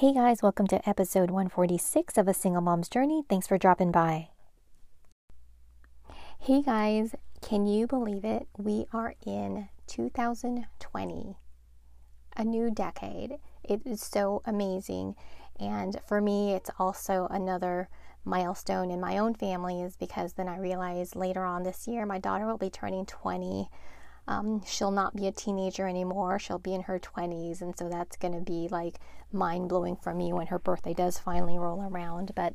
Hey guys, welcome to episode 146 of A Single Mom's Journey. Thanks for dropping by. Hey guys, can you believe it? We are in 2020, a new decade. It is so amazing. And for me, it's also another milestone in my own family is because then I realized later on this year, my daughter will be turning 20. She'll not be a teenager anymore. She'll be in her 20s. And so that's going to be like mind blowing for me when her birthday does finally roll around. But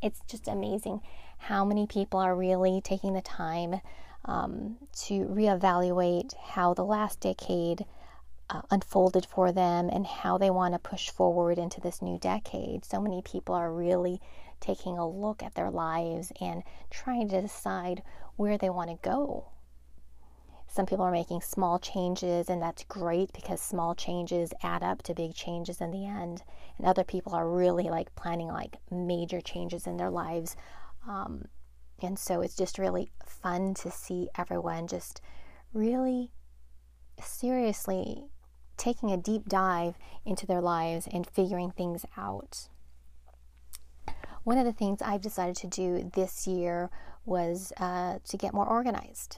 it's just amazing how many people are really taking the time to reevaluate how the last decade unfolded for them and how they want to push forward into this new decade. So many people are really taking a look at their lives and trying to decide where they want to go. Some people are making small changes, and that's great because small changes add up to big changes in the end. And other people are really like planning like major changes in their lives. And so it's just really fun to see everyone just really seriously taking a deep dive into their lives and figuring things out. One of the things I've decided to do this year was to get more organized.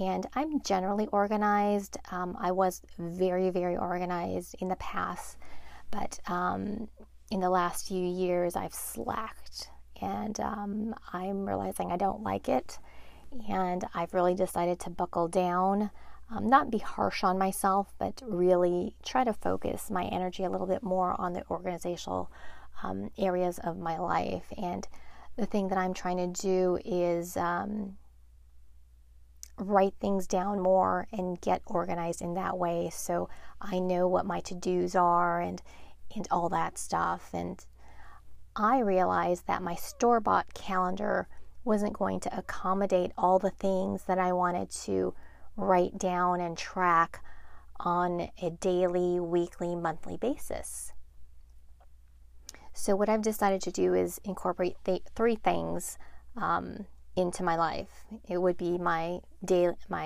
And I'm generally organized. I was very, very organized in the past, but in the last few years I've slacked, and I'm realizing I don't like it, and I've really decided to buckle down, not be harsh on myself, but really try to focus my energy a little bit more on the organizational areas of my life. And the thing that I'm trying to do is write things down more and get organized in that way, so I know what my to-dos are and all that stuff. And I realized that my store-bought calendar wasn't going to accommodate all the things that I wanted to write down and track on a daily, weekly, monthly basis. So what I've decided to do is incorporate three things into my life. It would be my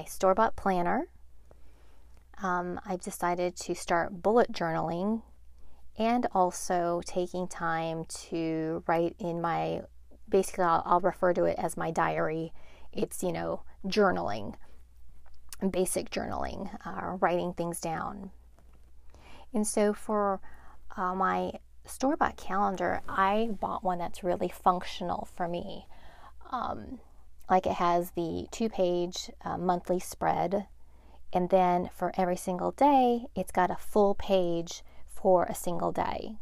store-bought planner. I've decided to start bullet journaling and also taking time to write in my, basically I'll refer to it as my diary. It's, journaling, basic journaling, writing things down. And so for my store-bought calendar, I bought one that's really functional for me. Like it has the 2-page monthly spread, and then for every single day it's got a full page for a single day.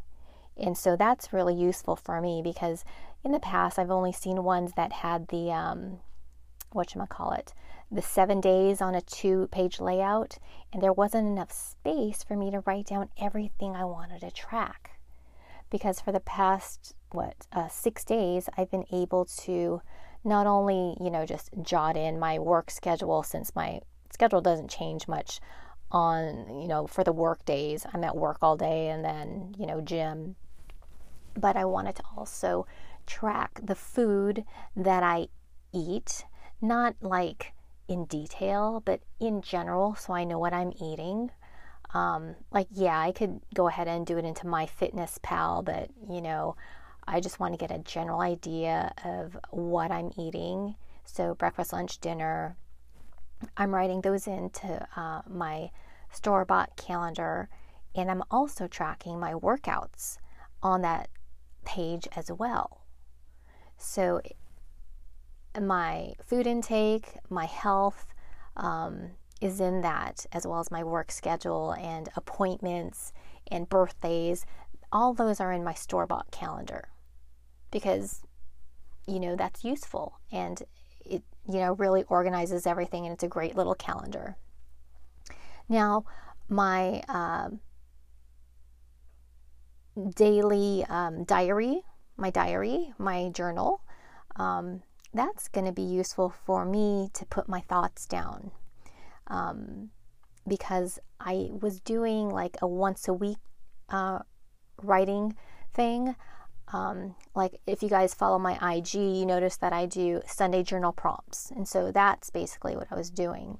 And so that's really useful for me because in the past I've only seen ones that had the the 7 days on a 2-page layout, and there wasn't enough space for me to write down everything I wanted to track. Because for the past 6 days, I've been able to not only, just jot in my work schedule, since my schedule doesn't change much on, for the work days. I'm at work all day and then, gym. But I wanted to also track the food that I eat, not like in detail, but in general, so I know what I'm eating. I could go ahead and do it into MyFitnessPal, but, I just want to get a general idea of what I'm eating. So breakfast, lunch, dinner, I'm writing those into my store-bought calendar, and I'm also tracking my workouts on that page as well. So my food intake, my health is in that, as well as my work schedule and appointments and birthdays. All those are in my store-bought calendar. Because, that's useful, and it, really organizes everything, and it's a great little calendar. Now, my daily diary, my journal, that's going to be useful for me to put my thoughts down. Because I was doing like a once a week writing thing. Like if you guys follow my IG, you notice that I do Sunday journal prompts. And so that's basically what I was doing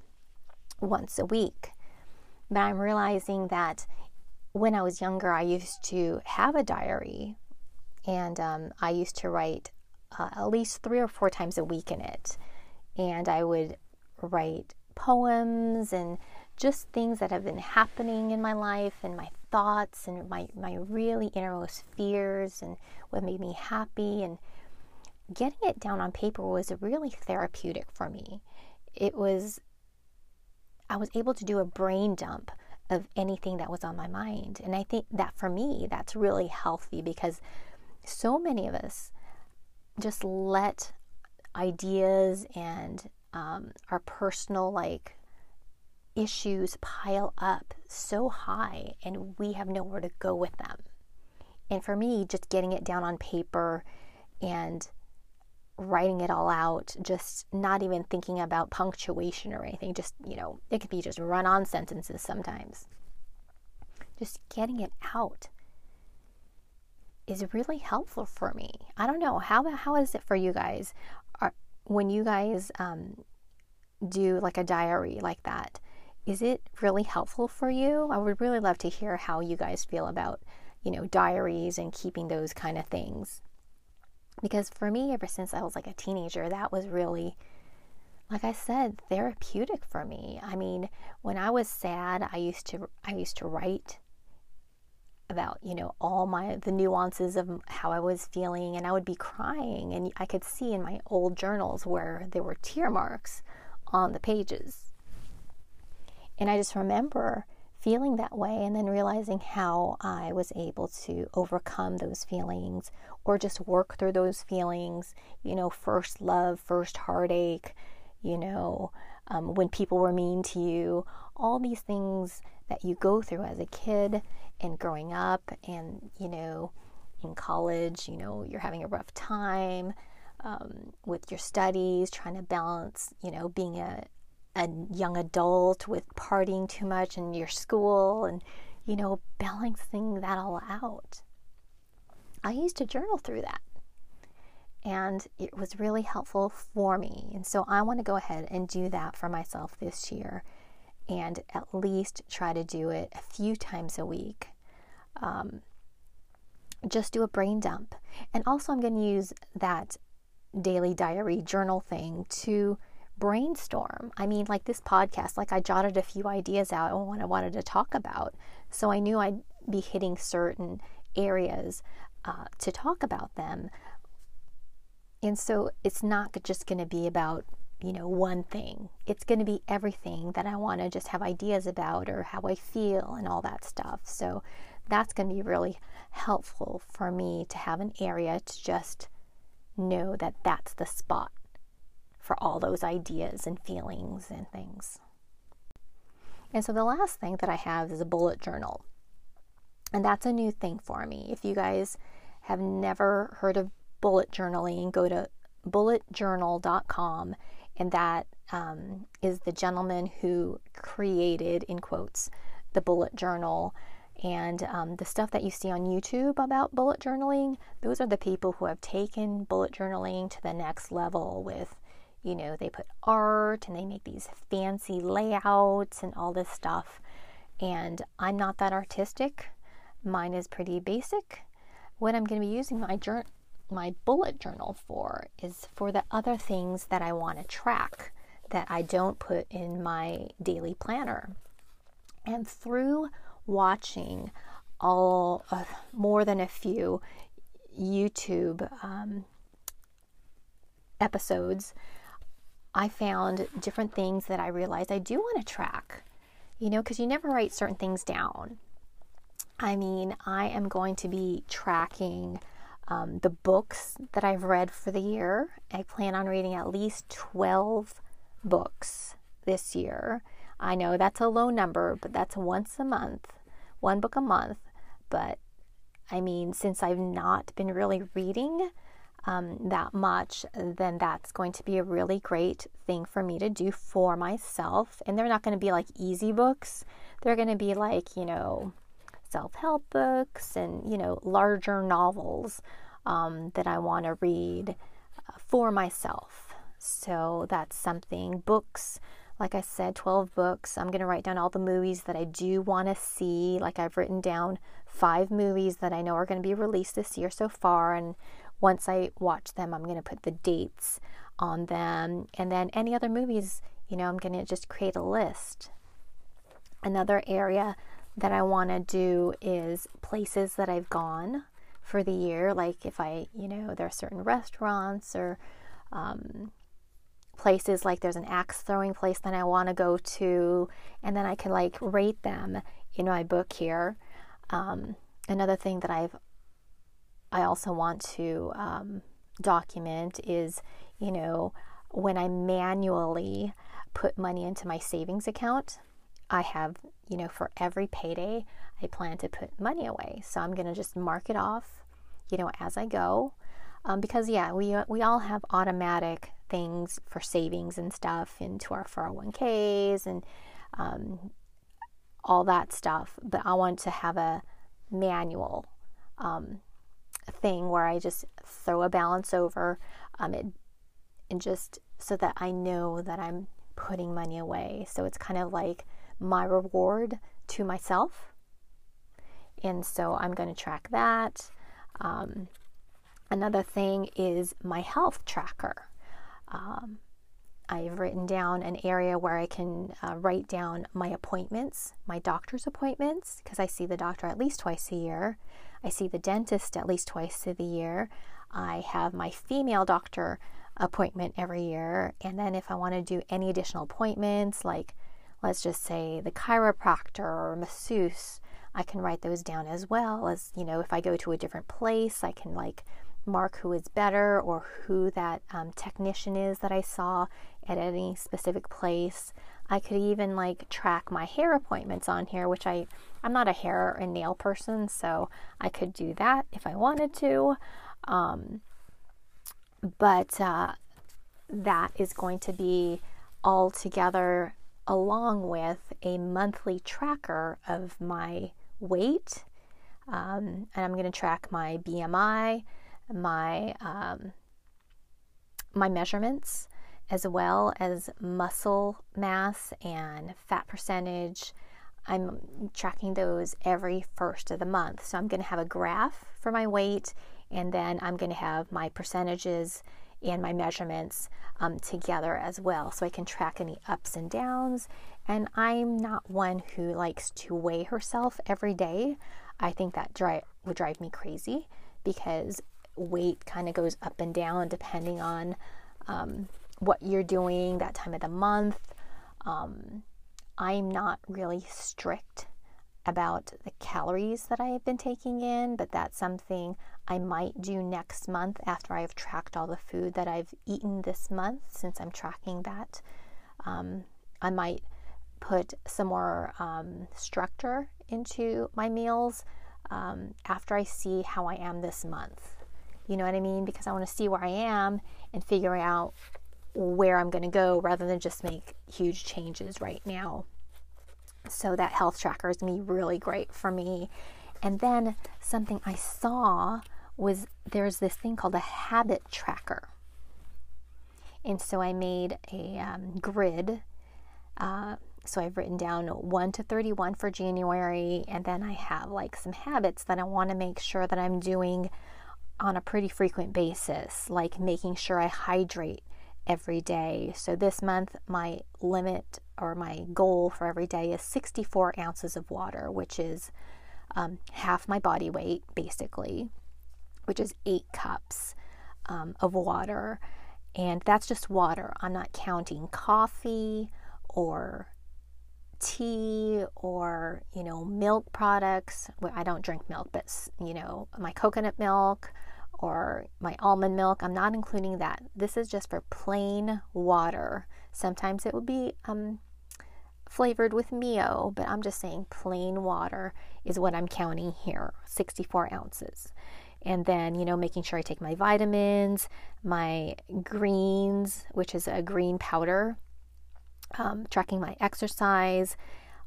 once a week. But I'm realizing that when I was younger, I used to have a diary, and I used to write at least 3 or 4 times a week in it. And I would write poems and just things that have been happening in my life, and my thoughts, and my really innermost fears, and what made me happy. And getting it down on paper was really therapeutic for me. I was able to do a brain dump of anything that was on my mind. And I think that for me, that's really healthy, because so many of us just let ideas and our personal issues pile up so high, and we have nowhere to go with them. And for me, just getting it down on paper and writing it all out, just not even thinking about punctuation or anything, just, it could be just run-on sentences sometimes. Just getting it out is really helpful for me. I don't know, how is it for you guys? When you guys do a diary like that, is it really helpful for you? I would really love to hear how you guys feel about, diaries and keeping those kind of things. Because for me, ever since I was a teenager, that was really, like I said, therapeutic for me. I mean, when I was sad, I used to write about, all the nuances of how I was feeling, and I would be crying, and I could see in my old journals where there were tear marks on the pages. And I just remember feeling that way, and then realizing how I was able to overcome those feelings, or just work through those feelings, first love, first heartache, when people were mean to you, all these things that you go through as a kid and growing up, and, in college, you're having a rough time with your studies, trying to balance, being a young adult with partying too much in your school, and, balancing that all out. I used to journal through that, and it was really helpful for me. And so I want to go ahead and do that for myself this year, and at least try to do it a few times a week. Just do a brain dump. And also I'm going to use that daily diary journal thing to brainstorm. I mean, this podcast, I jotted a few ideas out on what I wanted to talk about. So I knew I'd be hitting certain areas to talk about them. And so it's not just going to be about, one thing. It's going to be everything that I want to just have ideas about, or how I feel, and all that stuff. So that's going to be really helpful for me, to have an area to just know that that's the spot for all those ideas and feelings and things. And so the last thing that I have is a bullet journal. And that's a new thing for me. If you guys have never heard of bullet journaling, go to bulletjournal.com, and that is the gentleman who created, in quotes, the bullet journal. And the stuff that you see on YouTube about bullet journaling, those are the people who have taken bullet journaling to the next level with, they put art, and they make these fancy layouts and all this stuff. And I'm not that artistic. Mine is pretty basic. What I'm going to be using my bullet journal for is for the other things that I want to track that I don't put in my daily planner. And through watching more than a few YouTube episodes, I found different things that I realized I do want to track, because you never write certain things down. I mean, I am going to be tracking the books that I've read for the year. I plan on reading at least 12 books this year. I know that's a low number, but that's once a month, one book a month. But I mean, since I've not been really reading that much, then that's going to be a really great thing for me to do for myself. And they're not going to be easy books. They're going to be self-help books, and larger novels that I want to read for myself. So that's something, books Like I said, 12 books. I'm going to write down all the movies that I do want to see. Like I've written down 5 movies that I know are going to be released this year so far. And once I watch them, I'm going to put the dates on them. And then any other movies, you know, I'm going to just create a list. Another area that I want to do is places that I've gone for the year. Like if I, you know, there are certain restaurants or places, like there's an axe throwing place that I want to go to, and then I can like rate them in my book here. Another thing that I also want to document is, you know, when I manually put money into my savings account, I have, you know, for every payday, I plan to put money away. So I'm going to just mark it off, you know, as I go. Because yeah, we all have automatic things for savings and stuff into our 401ks and all that stuff. But I want to have a manual thing where I just throw a balance over and just so that I know that I'm putting money away. So it's kind of like my reward to myself. And so I'm going to track that. Another thing is my health tracker. I've written down an area where I can write down my appointments, my doctor's appointments, because I see the doctor at least twice a year. I see the dentist at least twice a year. I have my female doctor appointment every year. And then if I want to do any additional appointments, like let's just say the chiropractor or masseuse, I can write those down as well. As, you know, if I go to a different place, I can like mark who is better or who that technician is that I saw at any specific place. I could even like track my hair appointments on here, which I'm not a hair and nail person, so I could do that if I wanted to. But that is going to be all together along with a monthly tracker of my weight. And I'm going to track my BMI, my measurements, as well as muscle mass and fat percentage. I'm tracking those every first of the month. So I'm going to have a graph for my weight, and then I'm going to have my percentages and my measurements together as well, so I can track any ups and downs. And I'm not one who likes to weigh herself every day. I think that would drive me crazy, because weight kind of goes up and down depending on what you're doing that time of the month. I'm not really strict about the calories that I have been taking in, but that's something I might do next month after I've tracked all the food that I've eaten this month, since I'm tracking that. I might put some more structure into my meals after I see how I am this month. You know what I mean? Because I want to see where I am and figure out where I'm going to go, rather than just make huge changes right now. So that health tracker is going to be really great for me. And then something I saw was there's this thing called a habit tracker. And so I made a grid. So I've written down 1 to 31 for January. And then I have like some habits that I want to make sure that I'm doing on a pretty frequent basis, like making sure I hydrate every day. So this month, my limit or my goal for every day is 64 ounces of water, which is half my body weight basically, which is 8 cups of water. And that's just water. I'm not counting coffee or tea or, you know, milk products. Well, I don't drink milk, but, you know, my coconut milk or my almond milk, I'm not including that. This is just for plain water. Sometimes it would be flavored with Mio, but I'm just saying plain water is what I'm counting here, 64 ounces. And then, you know, making sure I take my vitamins, my greens, which is a green powder, tracking my exercise,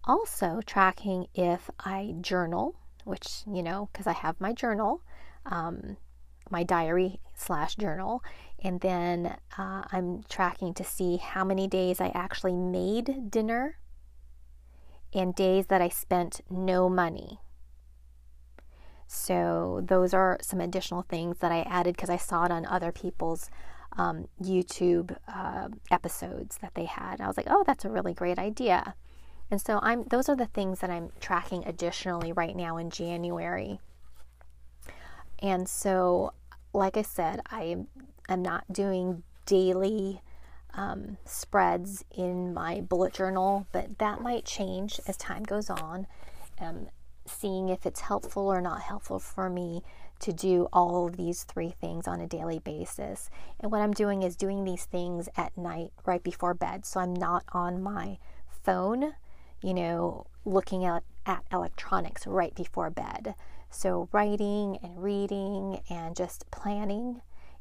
also tracking if I journal, which, you know, because I have my journal, my diary slash journal, and then I'm tracking to see how many days I actually made dinner and days that I spent no money. So those are some additional things that I added because I saw it on other people's YouTube episodes that they had. I was like, oh, that's a really great idea. And so those are the things that I'm tracking additionally right now in January. And so, like I said, I am not doing daily spreads in my bullet journal, but that might change as time goes on. Seeing if it's helpful or not helpful for me to do all of these three things on a daily basis. And what I'm doing is doing these things at night right before bed. So I'm not on my phone, looking at electronics right before bed. So writing and reading and just planning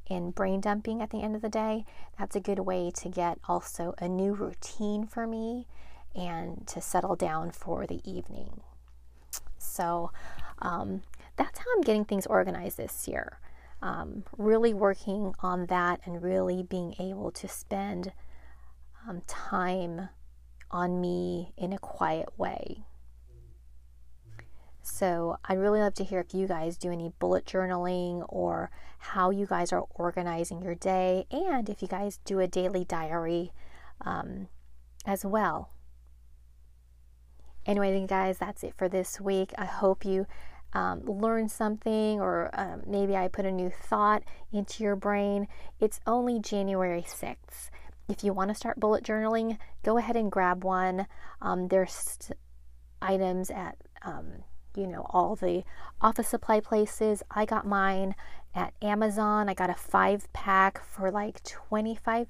and brain dumping at the end of the day, that's a good way to get also a new routine for me and to settle down for the evening. So that's how I'm getting things organized this year. Really working on that and really being able to spend time on me in a quiet way. So I'd really love to hear if you guys do any bullet journaling or how you guys are organizing your day, and if you guys do a daily diary as well. Anyway, guys, that's it for this week. I hope you learned something, or maybe I put a new thought into your brain. It's only January 6th. If you want to start bullet journaling, go ahead and grab one. There's items at, all the office supply places. I got mine at Amazon. I got a 5-pack for like $25.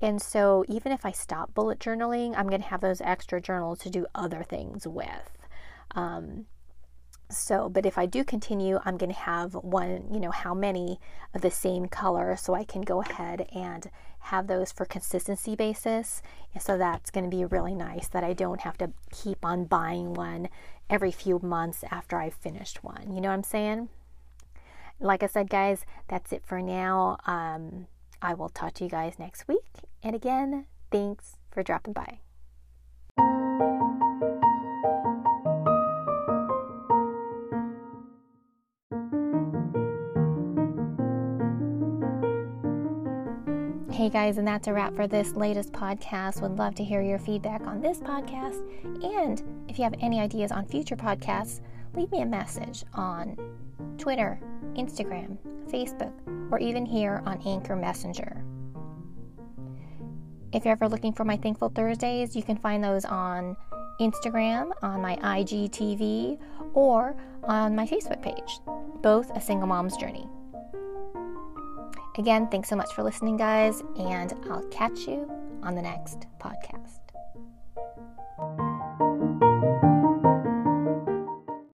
And so even if I stop bullet journaling, I'm going to have those extra journals to do other things with. But if I do continue, I'm going to have one, how many of the same color, so I can go ahead and have those for consistency basis. And so that's going to be really nice that I don't have to keep on buying one every few months after I've finished one. You know what I'm saying? Like I said, guys, that's it for now. I will talk to you guys next week. And again, thanks for dropping by. Hey guys, and that's a wrap for this latest podcast. Would love to hear your feedback on this podcast. And if you have any ideas on future podcasts, leave me a message on Twitter, Instagram, Facebook, or even here on Anchor Messenger. If you're ever looking for my Thankful Thursdays, you can find those on Instagram, on my IGTV, or on my Facebook page, both A Single Mom's Journey. Again, thanks so much for listening, guys, and I'll catch you on the next podcast.